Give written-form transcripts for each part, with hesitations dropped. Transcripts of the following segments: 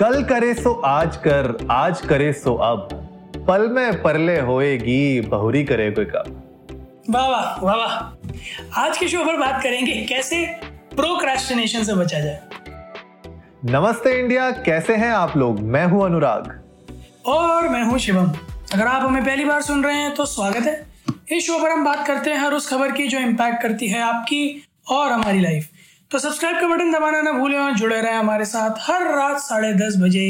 कल करे सो आज कर, आज करे सो अब, पल में परले होएगी, बहुरी करे कोई कब। वाह वाह वाह वाह। आज के शो पर बात करेंगे कैसे प्रोक्रेस्टिनेशन से बचा जाए। नमस्ते इंडिया, कैसे हैं आप लोग? मैं हूं अनुराग। और मैं हूं शिवम। अगर आप हमें पहली बार सुन रहे हैं तो स्वागत है। इस शो पर हम बात करते हैं हर उस खबर की जो इम्पैक्ट करती है आपकी और हमारी लाइफ। तो सब्सक्राइब का बटन दबाना ना भूलें और जुड़े रहें हमारे साथ हर रात 10:30 बजे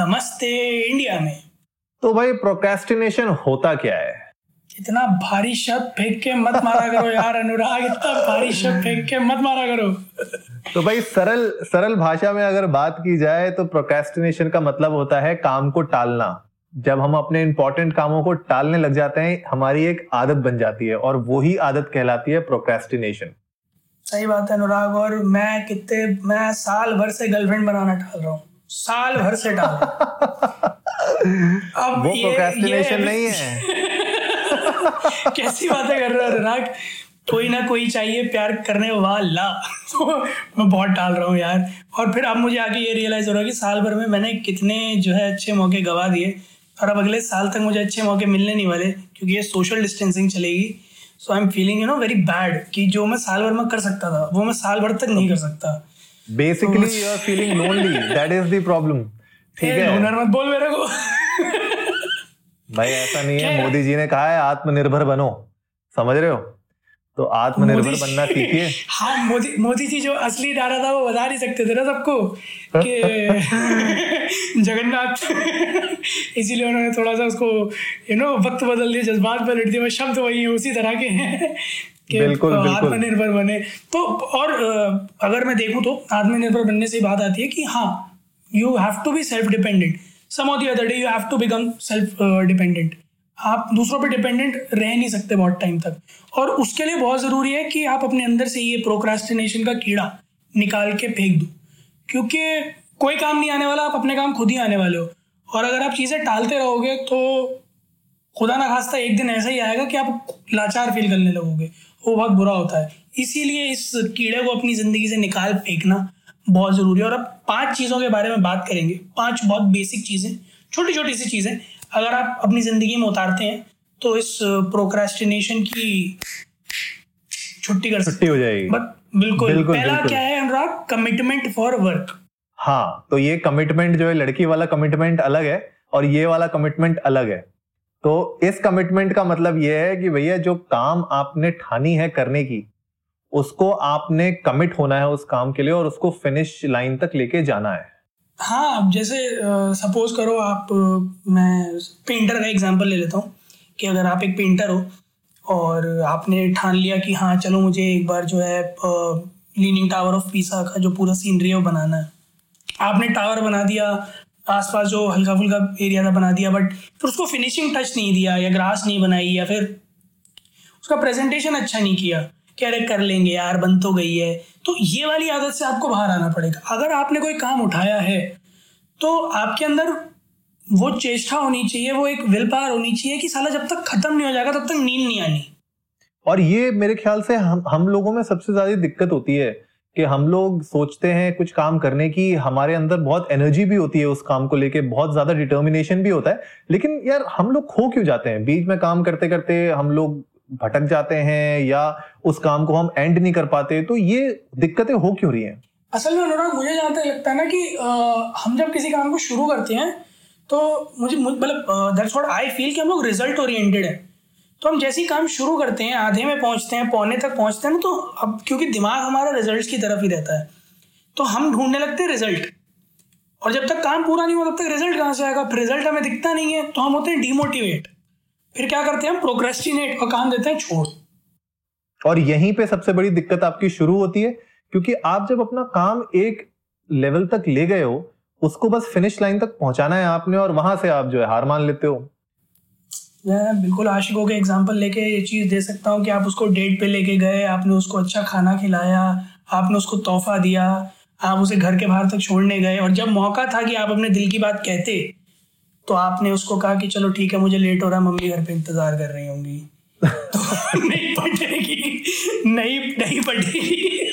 नमस्ते इंडिया में। तो भाई, प्रोक्रेस्टिनेशन होता क्या है? इतना भारी शब्द फेंक के मत मारा करो यार अनुराग, इतना भारी शब्द फेंक के मत मारा करो। तो भाई, सरल सरल भाषा में अगर बात की जाए तो प्रोक्रेस्टिनेशन का मतलब होता है काम को टालना। जब हम अपने इंपॉर्टेंट कामों को टालने लग जाते हैं, हमारी एक आदत बन जाती है और वही आदत कहलाती है प्रोक्रेस्टिनेशन। सही बात है अनुराग। और मैं साल भर से गर्लफ्रेंड बनाना टाल रहा हूँ, साल भर से टाल रहा हूँ। अब वो प्रोक्रेस्टिनेशन नहीं है। कैसी बातें कर रहा है अनुराग, कोई ना कोई चाहिए प्यार करने वाला। मैं बहुत टाल रहा हूँ यार। और फिर अब मुझे आगे ये रियलाइज हो रहा है कि साल भर में मैंने कितने जो है अच्छे मौके गवा दिए, और अब अगले साल तक मुझे अच्छे मौके मिलने नहीं वाले क्योंकि ये सोशल डिस्टेंसिंग चलेगी। So I'm feeling, very bad कि जो मैं साल भर में कर सकता था वो मैं साल भर तक नहीं कर सकता। Basically you are feeling lonely, that is the problem। ठीक है, लोनर मत बोल मेरे को। भाई ऐसा नहीं है, मोदी जी ने कहा है आत्मनिर्भर बनो, समझ रहे हो? तो आत्मनिर्भर बनना सीखिए। हाँ, मोदी जी जो असली डारा था वो बता नहीं सकते थे ना सबको कि जगन्नाथ, इसीलिए उन्होंने थोड़ा सा उसको वक्त बदल दिया, जज्बात बदल दिए। शब्द वही है, उसी तरह के हैं कि आत्मनिर्भर बने। तो और अगर मैं देखूँ तो आत्मनिर्भर बनने से बात आती है कि हाँ, you have to be self dependent. Some of the other day you have to become self dependent. आप दूसरों पे डिपेंडेंट रह नहीं सकते बहुत टाइम तक, और उसके लिए बहुत ज़रूरी है कि आप अपने अंदर से ये प्रोक्रेस्टिनेशन का कीड़ा निकाल के फेंक दो, क्योंकि कोई काम नहीं आने वाला, आप अपने काम खुद ही आने वाले हो। और अगर आप चीज़ें टालते रहोगे तो खुदा ना खास्ता एक दिन ऐसा ही आएगा कि आप लाचार फील करने लगोगे, वो बहुत बुरा होता है। इसीलिए इस कीड़े को अपनी ज़िंदगी से निकाल फेंकना बहुत ज़रूरी है। और अब 5 चीज़ों के बारे में बात करेंगे, 5 बहुत बेसिक चीज़ें, छोटी छोटी सी चीज़ें अगर आप अपनी जिंदगी में उतारते हैं तो इस प्रोक्रेस्टिनेशन की छुट्टी हो जाएगी। बिल्कुल। पहला क्या है अनुराग? Commitment for work. हाँ, तो ये कमिटमेंट जो है, लड़की वाला कमिटमेंट अलग है और ये वाला कमिटमेंट अलग है। तो इस कमिटमेंट का मतलब ये है कि भैया जो काम आपने ठानी है करने की, उसको आपने कमिट होना है उस काम के लिए और उसको फिनिश लाइन तक लेके जाना है। हाँ, जैसे सपोज करो आप, मैं पेंटर का एग्जांपल ले लेता हूँ कि अगर आप एक पेंटर हो और आपने ठान लिया कि हाँ चलो मुझे एक बार जो है लीनिंग टावर ऑफ पीसा का जो पूरा सीनरी है वो बनाना है। आपने टावर बना दिया, आसपास जो हल्का फुल्का एरिया था बना दिया, बट फिर उसको फिनिशिंग टच नहीं दिया, या ग्रास नहीं बनाई, या फिर उसका प्रेजेंटेशन अच्छा नहीं किया कि अरे कर लेंगे यार, बन तो गई है। तो ये वाली आदत से आपको बाहर आना पड़ेगा। अगर आपने कोई काम उठाया है तो आपके अंदर वो चेष्टा होनी चाहिए, वो एक विल पावर होनी चाहिए कि साला जब तक खत्म नहीं हो जाएगा तब तक नींद नहीं आनी। और ये मेरे ख्याल से हम लोगों में सबसे ज्यादा दिक्कत होती है कि हम लोग सोचते हैं कुछ काम करने की, हमारे अंदर बहुत एनर्जी भी होती है उस काम को लेके, बहुत ज्यादा डिटर्मिनेशन भी होता है, लेकिन यार हम लोग खो क्यों जाते हैं? बीच में काम करते करते हम लोग भटक जाते हैं या उस काम को हम एंड नहीं कर पाते। तो ये दिक्कतें हो क्यों रही हैं? असल में अनुराग, मुझे जहाँ तक लगता है ना कि हम जब किसी काम को शुरू करते हैं तो मुझे मतलब दैट्स व्हाट आई फील कि हम लोग रिजल्ट ओरिएंटेड हैं। तो हम जैसे ही काम शुरू करते हैं, आधे में पहुँचते हैं, पौने तक पहुँचते हैं ना, तो अब क्योंकि दिमाग हमारा रिजल्ट की तरफ ही रहता है तो हम ढूंढने लगते हैं रिजल्ट, और जब तक काम पूरा नहीं हुआ तब तक रिजल्ट कहाँ से आएगा? फिर रिजल्ट हमें दिखता नहीं है तो हम होते हैं डीमोटिवेट। फिर क्या करते हैं हम? प्रोक्रेस्टिनेट, और काम देते हैं छोड़। और यहीं पे सबसे बड़ी दिक्कत आपकी शुरू होती है, क्योंकि आप जब अपना काम एक लेवल तक ले गए हो, उसको बस फिनिश लाइन तक पहुंचाना है आपने, और वहां से आप जो है हार मान लेते हो। मैं बिल्कुल आशिकों के एग्जांपल लेके ये चीज दे सकता हूँ कि आप उसको डेट पे लेके गए, आपने उसको अच्छा खाना खिलाया, आपने उसको तोहफा दिया, आप उसे घर के बाहर तक छोड़ने गए, और जब मौका था कि आप अपने दिल की बात कहते तो आपने उसको कहा कि चलो ठीक है मुझे लेट हो रहा है, मम्मी घर पे इंतजार कर रही होंगी। तो नहीं पटेगी, नहीं पटेगी।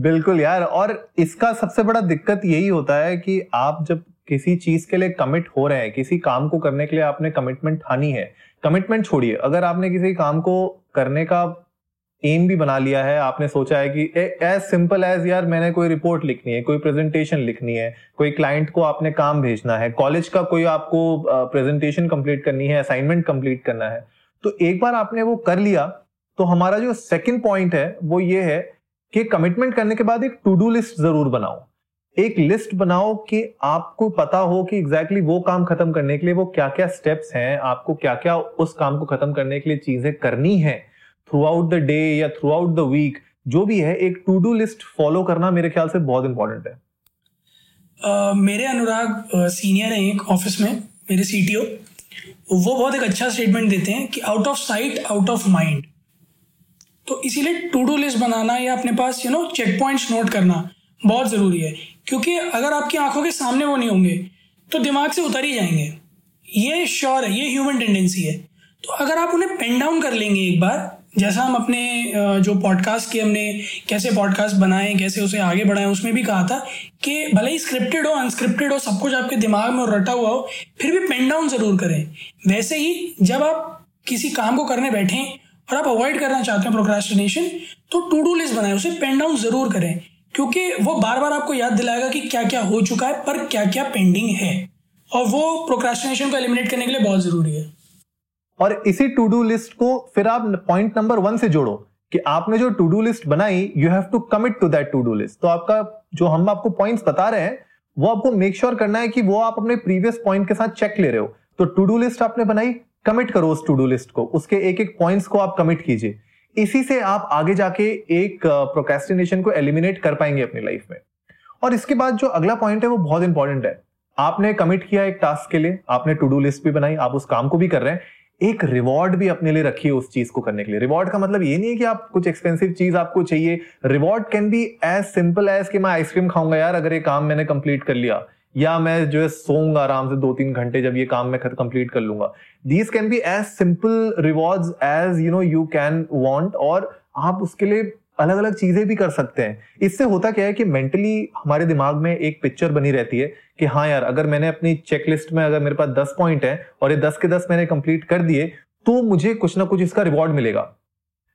बिल्कुल यार, और इसका सबसे बड़ा दिक्कत यही होता है कि आप जब किसी चीज के लिए कमिट हो रहे हैं, किसी काम को करने के लिए आपने कमिटमेंट ठानी है, कमिटमेंट छोड़िए, अगर आपने किसी काम को करने का एम भी बना लिया है, आपने सोचा है कि एज सिंपल एज यार मैंने कोई रिपोर्ट लिखनी है, कोई प्रेजेंटेशन लिखनी है, कोई क्लाइंट को आपने काम भेजना है, कॉलेज का कोई आपको प्रेजेंटेशन कंप्लीट करनी है, असाइनमेंट कंप्लीट करना है, तो एक बार आपने वो कर लिया तो हमारा जो सेकंड पॉइंट है वो ये है कि कमिटमेंट करने के बाद एक टू डू लिस्ट जरूर बनाओ, एक लिस्ट बनाओ कि आपको पता हो कि एग्जैक्टली वो काम खत्म करने के लिए वो क्या क्या स्टेप्स हैं, आपको क्या क्या उस काम को खत्म करने के लिए चीजें करनी है थ्रू आउट द डे या थ्रू आउट द वीक, जो भी है एक टू डू लिस्ट फॉलो करना मेरे ख्याल से बहुत इंपॉर्टेंट है। मेरे अनुराग सीनियर हैं एक ऑफिस में, मेरे सीटीओ, वो बहुत एक अच्छा स्टेटमेंट देते हैं कि out of sight out of mind, तो इसीलिए टू डू लिस्ट बनाना या अपने पास you know check points note करना बहुत ज़रूरी है, क्योंकि अगर आपकी आंखों के सामने वो नहीं होंगे तो दिमाग से उतर ही जाएंगे, ये श्योर है, ये ह्यूमन टेंडेंसी है। तो अगर आप उन्हें पेन डाउन कर लेंगे एक बार, जैसा हम अपने जो पॉडकास्ट के हमने कैसे पॉडकास्ट बनाएं, कैसे उसे आगे बढ़ाएं, उसमें भी कहा था कि भले ही स्क्रिप्टेड हो अनस्क्रिप्टेड हो सब कुछ आपके दिमाग में रटा हुआ हो, फिर भी पेन डाउन ज़रूर करें। वैसे ही जब आप किसी काम को करने बैठें और आप अवॉइड करना चाहते हैं प्रोक्रेस्टिनेशन, तो टू डू लिस्ट बनाएं, उसे पेन डाउन ज़रूर करें, क्योंकि वो बार बार आपको याद दिलाएगा कि क्या क्या हो चुका है पर क्या क्या पेंडिंग है, और वो प्रोक्रेस्टिनेशन को एलिमिनेट करने के लिए बहुत ज़रूरी है। और इसी टू डू लिस्ट को फिर आप पॉइंट नंबर 1 से जोड़ो कि आपने जो टू डू लिस्ट बनाई you have to commit to that to do list, तो आपका जो हम आपको पॉइंट्स बता रहे हैं वो आपको मेक श्योर करना है कि वो आप अपने प्रीवियस पॉइंट के साथ चेक ले रहे हो। तो टू डू लिस्ट आपने बनाई, कमिट करो उस टू डू लिस्ट को, उसके एक एक पॉइंट्स को आप कमिट कीजिए, इसी से आप आगे जाके एक प्रोक्रेस्टिनेशन को एलिमिनेट कर पाएंगे अपनी लाइफ में। और इसके बाद जो अगला पॉइंट है वो बहुत इंपॉर्टेंट है, आपने कमिट किया एक टास्क के लिए, आपने टू डू लिस्ट भी बनाई, आप उस काम को भी कर रहे हैं, एक रिवॉर्ड भी अपने लिए रखिए उस चीज को करने के लिए। रिवॉर्ड का मतलब ये नहीं है कि आप कुछ एक्सपेंसिव चीज आपको चाहिए, reward can be as simple as कि मैं आइसक्रीम खाऊंगा यार अगर ये काम मैंने कंप्लीट कर लिया, या मैं जो है सोऊंगा आराम से 2-3 घंटे जब ये काम मैं कंप्लीट कर लूंगा। These can be as simple rewards as you know you can want, और आप उसके लिए अलग अलग चीजें भी कर सकते हैं। इससे होता क्या है कि मेंटली हमारे दिमाग में एक पिक्चर बनी रहती है कि हाँ यार अगर मैंने अपनी चेकलिस्ट में अगर मेरे पास 10 पॉइंट है और ये 10 के 10 मैंने कंप्लीट कर दिए तो मुझे कुछ ना कुछ इसका रिवॉर्ड मिलेगा।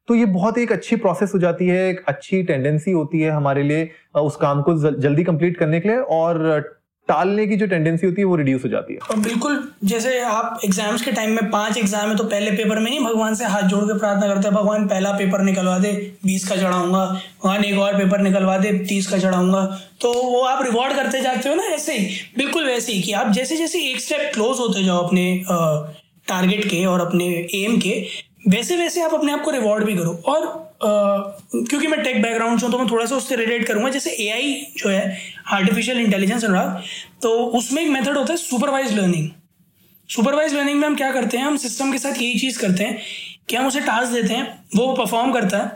तो ये बहुत एक अच्छी प्रोसेस हो जाती है, एक अच्छी टेंडेंसी होती है हमारे लिए उस काम को जल्दी कंप्लीट करने के लिए, और टालने की जो टेंडेंसी होती है वो रिड्यूस हो जाती है। और बिल्कुल जैसे आप एग्जाम्स के टाइम में 5 एग्जाम है तो पहले पेपर में नहीं भगवान से हाथ जोड़ के प्रार्थना करते हैं, भगवान पहला पेपर निकलवा दे 20 का चढ़ाऊंगा, भगवान एक और पेपर निकलवा दे 30 का चढ़ाऊंगा, तो वो आप रिवॉर्ड करते जाते हो ना, ऐसे ही बिल्कुल वैसे ही कि आप जैसे जैसे एक स्टेप क्लोज होते जाओ अपने टारगेट के और अपने एम के, वैसे वैसे आप अपने आप को रिवॉर्ड भी करो। और क्योंकि मैं टेक बैकग्राउंड से हूँ तो मैं थोड़ा सा उससे रिलेट करूँगा, जैसे एआई जो है आर्टिफिशियल इंटेलिजेंस अनुराग, तो उसमें एक मेथड होता है सुपरवाइज लर्निंग। सुपरवाइज लर्निंग में हम क्या करते हैं, हम सिस्टम के साथ यही चीज़ करते हैं कि हम उसे टास्क देते हैं, वो परफॉर्म करता है,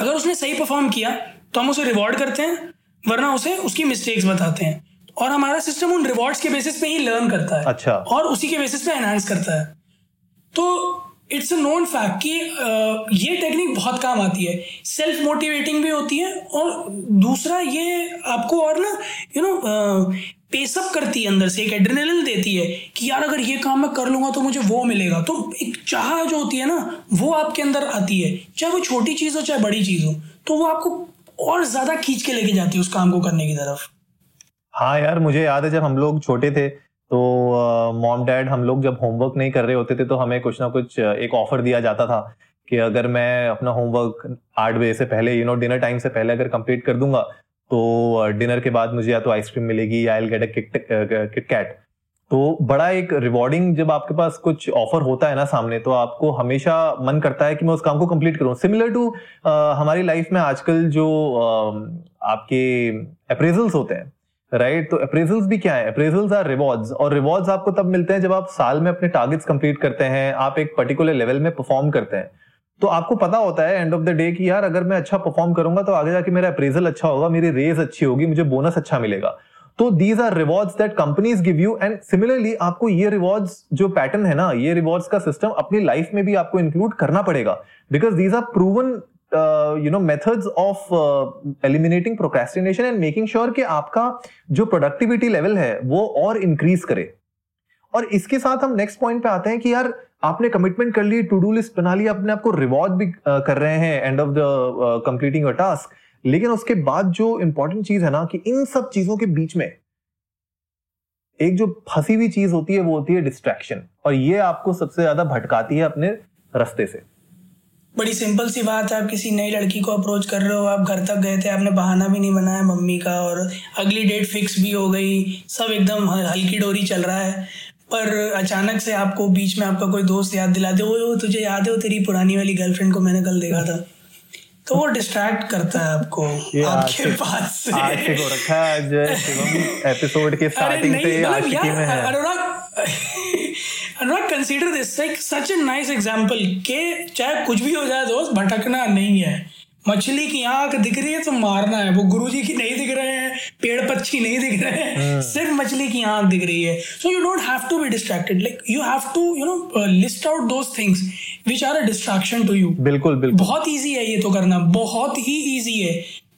अगर उसने सही परफॉर्म किया तो हम उसे रिवॉर्ड करते हैं, वरना उसे उसकी मिस्टेक्स बताते हैं, और हमारा सिस्टम उन रिवॉर्ड्स के बेसिस पे ही लर्न करता है। अच्छा। और उसी के बेसिस पे एनहांस करता है। तो इट्स अ नोन फैक्ट कि ये टेक्निक बहुत काम आती है, सेल्फ मोटिवेटिंग भी होती है, और दूसरा ये आपको और ना यू नो पेसअप करती है अंदर से, एक एड्रेनलिन देती है कि यार अगर ये काम मैं कर लूँगा तो मुझे वो मिलेगा, तो एक चाह जो होती है ना वो आपके अंदर आती है, चाहे वो छोटी चीज़ हो चाहे बड़ी चीज़ हो, तो वो आपको और ज़्यादा खींच के लेके जाती है उस काम को करने की तरफ। हाँ यार, मुझे याद है जब हम लोग छोटे थे तो मॉम डैड हम लोग जब होमवर्क नहीं कर रहे होते थे तो हमें कुछ ना कुछ एक ऑफर दिया जाता था कि अगर मैं अपना होमवर्क 8 बजे से पहले यू नो डिनर टाइम से पहले अगर कंप्लीट कर दूंगा तो डिनर के बाद मुझे या तो आइसक्रीम मिलेगी या I will get a Kit Kat. तो बड़ा एक रिवॉर्डिंग जब आपके पास कुछ ऑफर होता है ना सामने, तो आपको हमेशा मन करता है कि मैं उस काम को कंप्लीट करूँ। सिमिलर टू हमारी लाइफ में आजकल जो आपके अप्रेजल्स होते हैं, राइट? तो अप्रेजल्स भी क्या है? अप्रेजल्स आर रिवॉर्ड्स, और रिवॉर्ड्स आपको तब मिलते हैं जब आप साल में अपने टारगेट्स कंप्लीट करते हैं, आप एक पर्टिकुलर लेवल में परफॉर्म करते हैं, तो आपको पता होता है एंड ऑफ द डे कि यार अगर मैं अच्छा परफॉर्म करूंगा तो आगे जाके मेरा अप्रेजल अच्छा होगा, मेरी रेज अच्छी होगी, मुझे बोनस अच्छा मिलेगा। तो these are rewards that companies give you, and similarly आपको ये रिवॉर्ड्स जो पैटर्न है ना, ये रिवॉर्ड्स का सिस्टम अपनी लाइफ में भी आपको इंक्लूड करना पड़ेगा, because these are proven methods of eliminating procrastination and making sure कि आपका जो productivity level है वो और increase करे। और इसके साथ हम next point पे आते हैं कि यार आपने commitment कर ली, to do list बना ली, अपने आपको reward भी कर रहे हैं end of the completing your task, लेकिन उसके बाद जो important चीज है ना कि इन सब चीजों के बीच में एक जो फंसी हुई चीज होती है वो होती है डिस्ट्रैक्शन, और ये आपको सबसे ज्यादा भटकाती है अपने रास्ते से। बड़ी सिंपल सी बात है, आप किसी नई लड़की को अप्रोच कर रहे हो, आप घर तक गए थे, आपने बहाना भी नहीं बनाया मम्मी का, और अगली डेट फिक्स भी हो गई, सब एकदम हल्की डोरी चल रहा है, पर अचानक से आपको बीच में आपका कोई दोस्त याद दिला दे, ओ तुझे याद है वो तेरी पुरानी वाली गर्लफ्रेंड को मैंने कल देखा था, तो वो डिस्ट्रैक्ट करता है आपको आपके पास से। आशिक हो रखा है आज शिवम एपिसोड के स्टार्टिंग से आशिकी में है। Anurag consider this like such a nice example के चाहे कुछ भी हो जाए दोस्त, भटकना नहीं है। मछली की आंख दिख रही है तो मारना है, वो गुरुजी की नहीं दिख रहे हैं, पेड़ पक्षी नहीं दिख रहे हैं, सिर्फ मछली की आंख दिख रही है। So you don't have to be distracted, like you have to list out those things which are a distraction to you. बिल्कुल बिल्कुल, बहुत ईजी है ये तो करना, बहुत ही ईजी है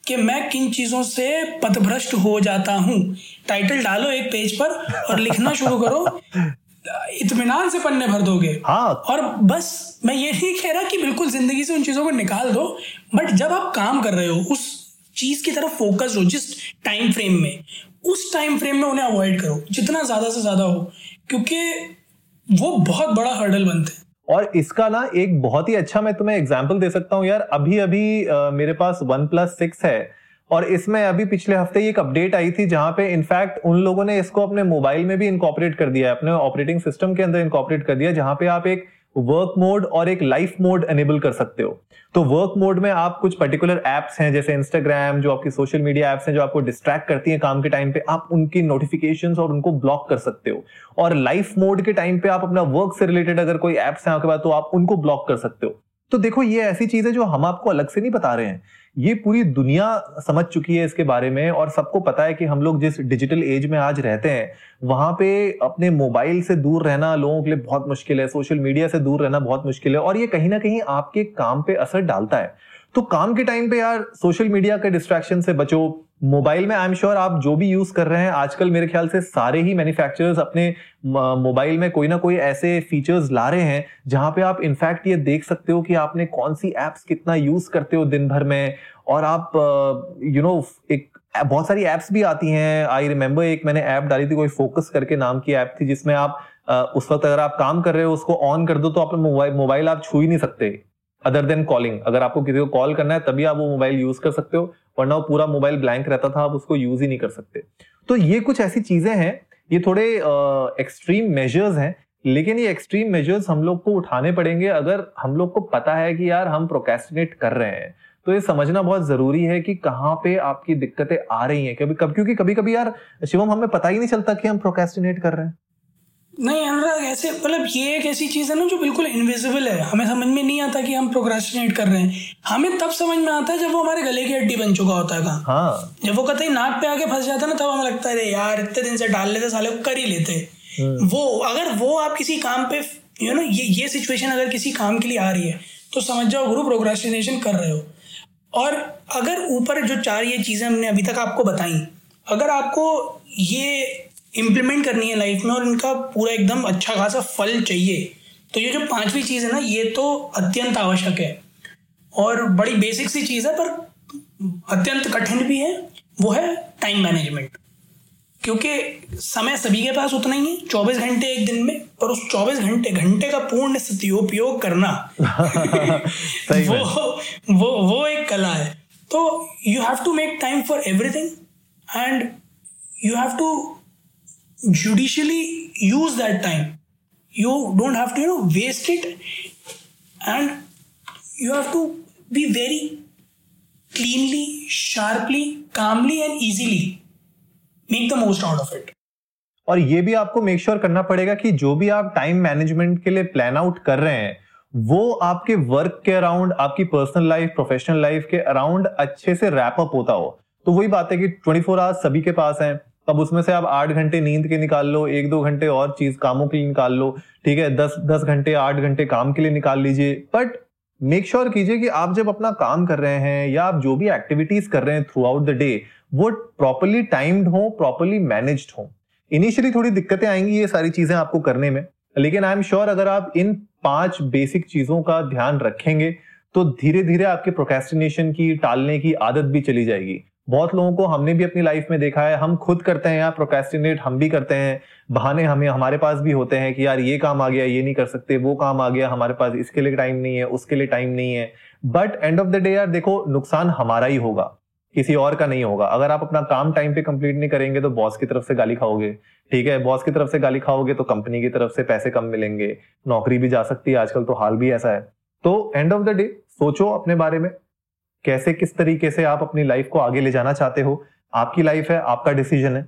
कि मैं किन चीजों से पथभ्रष्ट हो जाता हूँ। टाइटल डालो एक पेज पर और लिखना शुरू करो, इत्मीनान से पन्ने भर दोगे। हाँ। और बस मैं ये नहीं कह रहा कि बिल्कुल जिंदगी से उन चीजों को निकाल दो, बट जब आप काम कर रहे हो उस चीज की तरफ फोकस हो, जिस टाइम फ्रेम में, उस टाइम फ्रेम में उन्हें अवॉइड करो जितना ज्यादा से ज्यादा हो, क्योंकि वो बहुत बड़ा हर्डल बनते हैं। और इसका ना एक बहुत ही अच्छा मैं तुम्हें एग्जाम्पल दे सकता हूँ यार। अभी अभी मेरे पास 1+6 है, और इसमें अभी पिछले हफ्ते ही एक अपडेट आई थी जहां पे इनफैक्ट उन लोगों ने इसको अपने मोबाइल में भी इनकॉर्पोरेट कर दिया है, अपने ऑपरेटिंग सिस्टम के अंदर इनकॉर्पोरेट कर दिया, जहां पे आप एक वर्क मोड और एक लाइफ मोड एनेबल कर सकते हो। तो वर्क मोड में आप कुछ पर्टिकुलर एप्स हैं जैसे इंस्टाग्राम, जो आपकी सोशल मीडिया एप्स हैं जो आपको डिस्ट्रैक्ट करती हैं काम के टाइम पे, आप उनकी नोटिफिकेशंस और उनको ब्लॉक कर सकते हो। और लाइफ मोड के टाइम पे आप अपना वर्क से रिलेटेड अगर कोई एप्स हैं आपके पास तो आप उनको ब्लॉक कर सकते हो। तो देखो ये ऐसी चीज है जो हम आपको अलग से नहीं बता रहे हैं, ये पूरी दुनिया समझ चुकी है इसके बारे में, और सबको पता है कि हम लोग जिस डिजिटल एज में आज रहते हैं वहां पे अपने मोबाइल से दूर रहना लोगों के लिए बहुत मुश्किल है, सोशल मीडिया से दूर रहना बहुत मुश्किल है, और ये कहीं ना कहीं आपके काम पे असर डालता है। तो काम के टाइम पे यार सोशल मीडिया के डिस्ट्रैक्शन से बचो। मोबाइल में आई एम श्योर आप जो भी यूज कर रहे हैं आजकल, मेरे ख्याल से सारे ही मैन्युफैक्चरर्स अपने मोबाइल में कोई ना कोई ऐसे फीचर्स ला रहे हैं जहां पे आप इनफैक्ट ये देख सकते हो कि आपने कौन सी एप्स कितना यूज करते हो दिन भर में। और आप एक बहुत सारी एप्स भी आती हैं। आई रिमेम्बर एक मैंने ऐप डाली थी, कोई फोकस करके नाम की ऐप थी, जिसमें आप उस वक्त अगर आप काम कर रहे हो उसको ऑन कर दो तो आप मोबाइल आप छू ही नहीं सकते अदर देन कॉलिंग। अगर आपको किसी को कॉल करना है तभी आप वो मोबाइल यूज कर सकते हो, वरना वो पूरा मोबाइल ब्लैंक रहता था, आप उसको यूज ही नहीं कर सकते। तो ये कुछ ऐसी चीजें हैं, ये थोड़े एक्सट्रीम मेजर्स हैं, लेकिन ये एक्सट्रीम मेजर्स हम लोग को उठाने पड़ेंगे अगर हम लोग को पता है कि यार हम प्रोक्रेस्टिनेट कर रहे हैं। तो ये समझना बहुत जरूरी है कि कहाँ पे आपकी दिक्कतें आ रही हैं, क्योंकि कभी कभी यार शिवम हमें पता ही नहीं चलता कि हम प्रोक्रेस्टिनेट कर रहे हैं। नहीं अनुराग, ऐसे मतलब ये एक ऐसी चीज़ है ना जो बिल्कुल इनविजिबल है, हमें समझ में नहीं आता कि हम प्रोक्रेस्टिनेट कर रहे हैं। हमें तब समझ में आता है जब वो हमारे गले की हड्डी बन चुका होता है। हाँ। जब वो कतई नाक पे आके फंस जाता है ना, तब हमें लगता है यार इतने दिन से डाल लेते साले, कर ही लेते। अगर आप किसी काम पे ये सिचुएशन अगर किसी काम के लिए आ रही है तो समझ जाओ गुरु प्रोक्रेस्टिनेशन कर रहे हो। और अगर ऊपर जो चार ये चीज़ें हमने अभी तक आपको बताई, अगर आपको ये इम्प्लीमेंट करनी है लाइफ में और इनका पूरा एकदम अच्छा खासा फल चाहिए, तो ये जो पांचवी चीज़ है ना, ये तो अत्यंत आवश्यक है और बड़ी बेसिक सी चीज़ है पर अत्यंत कठिन भी है, वो है टाइम मैनेजमेंट। क्योंकि समय सभी के पास उतना ही है, 24 घंटे एक दिन में, पर उस 24 घंटे का पूर्ण सदुपयोग करना वो एक कला है। तो you have to make time for everything and you have to judiciously use that time. You don't have to waste it, and you have to be very cleanly, sharply, calmly and easily make the most out of it. और ये भी आपको make sure करना पड़ेगा कि जो भी आप time management के लिए plan out कर रहे हैं वो आपके work के around, आपकी personal life, professional life के around अच्छे से wrap up होता हो। तो वही बात है कि 24 hours सभी के पास हैं, अब उसमें से आप 8 घंटे नींद के निकाल लो, 1-2 घंटे और चीज कामों के लिए निकाल लो, ठीक है, 10 घंटे 8 घंटे काम के लिए निकाल लीजिए, बट मेक श्योर कीजिए कि आप जब अपना काम कर रहे हैं या आप जो भी एक्टिविटीज कर रहे हैं थ्रू आउट द डे, वो प्रॉपरली टाइम्ड हो, प्रॉपरली मैनेज्ड हो। इनिशियली थोड़ी दिक्कतें आएंगी ये सारी चीजें आपको करने में, लेकिन आई एम श्योर अगर आप इन 5 बेसिक चीजों का ध्यान रखेंगे तो धीरे धीरे आपके प्रोक्रेस्टिनेशन की, टालने की आदत भी चली जाएगी। बहुत लोगों को हमने भी अपनी लाइफ में देखा है, हम खुद करते हैं यार प्रोक्रेस्टिनेट, हम भी करते हैं, बहाने हमें हमारे पास भी होते हैं कि यार ये काम आ गया, ये नहीं कर सकते, वो काम आ गया हमारे पास, इसके लिए टाइम नहीं है, उसके लिए टाइम नहीं है। But end of the day यार देखो, नुकसान हमारा ही होगा, किसी और का नहीं होगा। अगर आप अपना काम टाइम पे कंप्लीट नहीं करेंगे तो बॉस की तरफ से गाली खाओगे, ठीक है, बॉस की तरफ से गाली खाओगे तो कंपनी की तरफ से पैसे कम मिलेंगे, नौकरी भी जा सकती है, आजकल तो हाल भी ऐसा है। तो एंड ऑफ द डे सोचो अपने बारे में, कैसे किस तरीके से आप अपनी लाइफ को आगे ले जाना चाहते हो। आपकी लाइफ है, आपका डिसीजन है।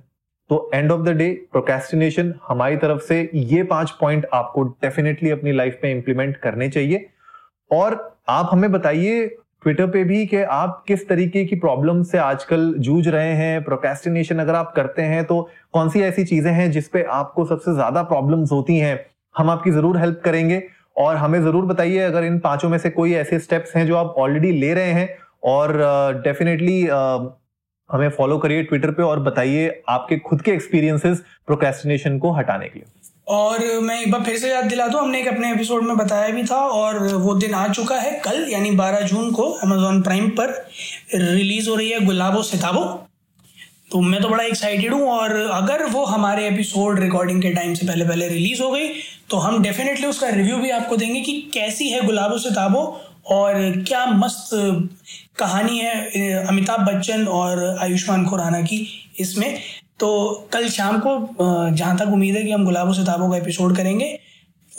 तो end of the day procrastination हमारी तरफ से ये 5 पॉइंट आपको डेफिनेटली अपनी लाइफ में इंप्लीमेंट करने चाहिए। और आप हमें बताइए ट्विटर पे भी कि आप किस तरीके की प्रॉब्लम से आजकल जूझ रहे हैं। प्रोक्रेस्टिनेशन अगर आप करते हैं तो कौन सी ऐसी चीजें हैं जिसपे आपको सबसे ज्यादा प्रॉब्लम्स होती हैं। हम आपकी जरूर हेल्प करेंगे और हमें जरूर बताइए अगर इन 5 में से कोई ऐसे स्टेप्स हैं जो आप ऑलरेडी ले रहे हैं। और डेफिनेटली हमें फॉलो करिए ट्विटर पे और बताइए आपके खुद के एक्सपीरियंसेस प्रोक्रेस्टिनेशन को हटाने के लिए। और मैं एक बार फिर से याद दिला दूं, हमने एक अपने एपिसोड में बताया भी था और वो दिन आ चुका है, कल यानी 12 जून को Amazon प्राइम पर रिलीज हो रही है गुलाबो सिताबो। तो मैं तो बड़ा एक्साइटेड हूँ और अगर वो हमारे एपिसोड रिकॉर्डिंग के टाइम से पहले रिलीज हो गई तो हम डेफिनेटली उसका रिव्यू भी आपको देंगे कि कैसी है गुलाबो सिताबो और क्या मस्त कहानी है अमिताभ बच्चन और आयुष्मान खुराना की इसमें। तो कल शाम को जहाँ तक उम्मीद है कि हम गुलाबो सिताबो का एपिसोड करेंगे।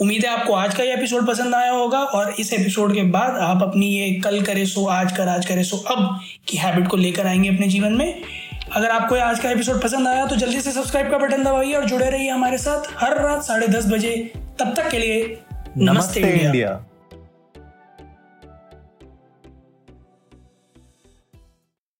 उम्मीद है आपको आज का ये एपिसोड पसंद आया होगा और इस एपिसोड के बाद आप अपनी ये कल करे सो आज कर, आज करे सो अब की हैबिट को लेकर आएंगे अपने जीवन में। अगर आपको आज का एपिसोड पसंद आया तो जल्दी से सब्सक्राइब का बटन दबाइए और जुड़े रहिए हमारे साथ हर रात 10:30 बजे। तब तक के लिए नमस्ते इंडिया।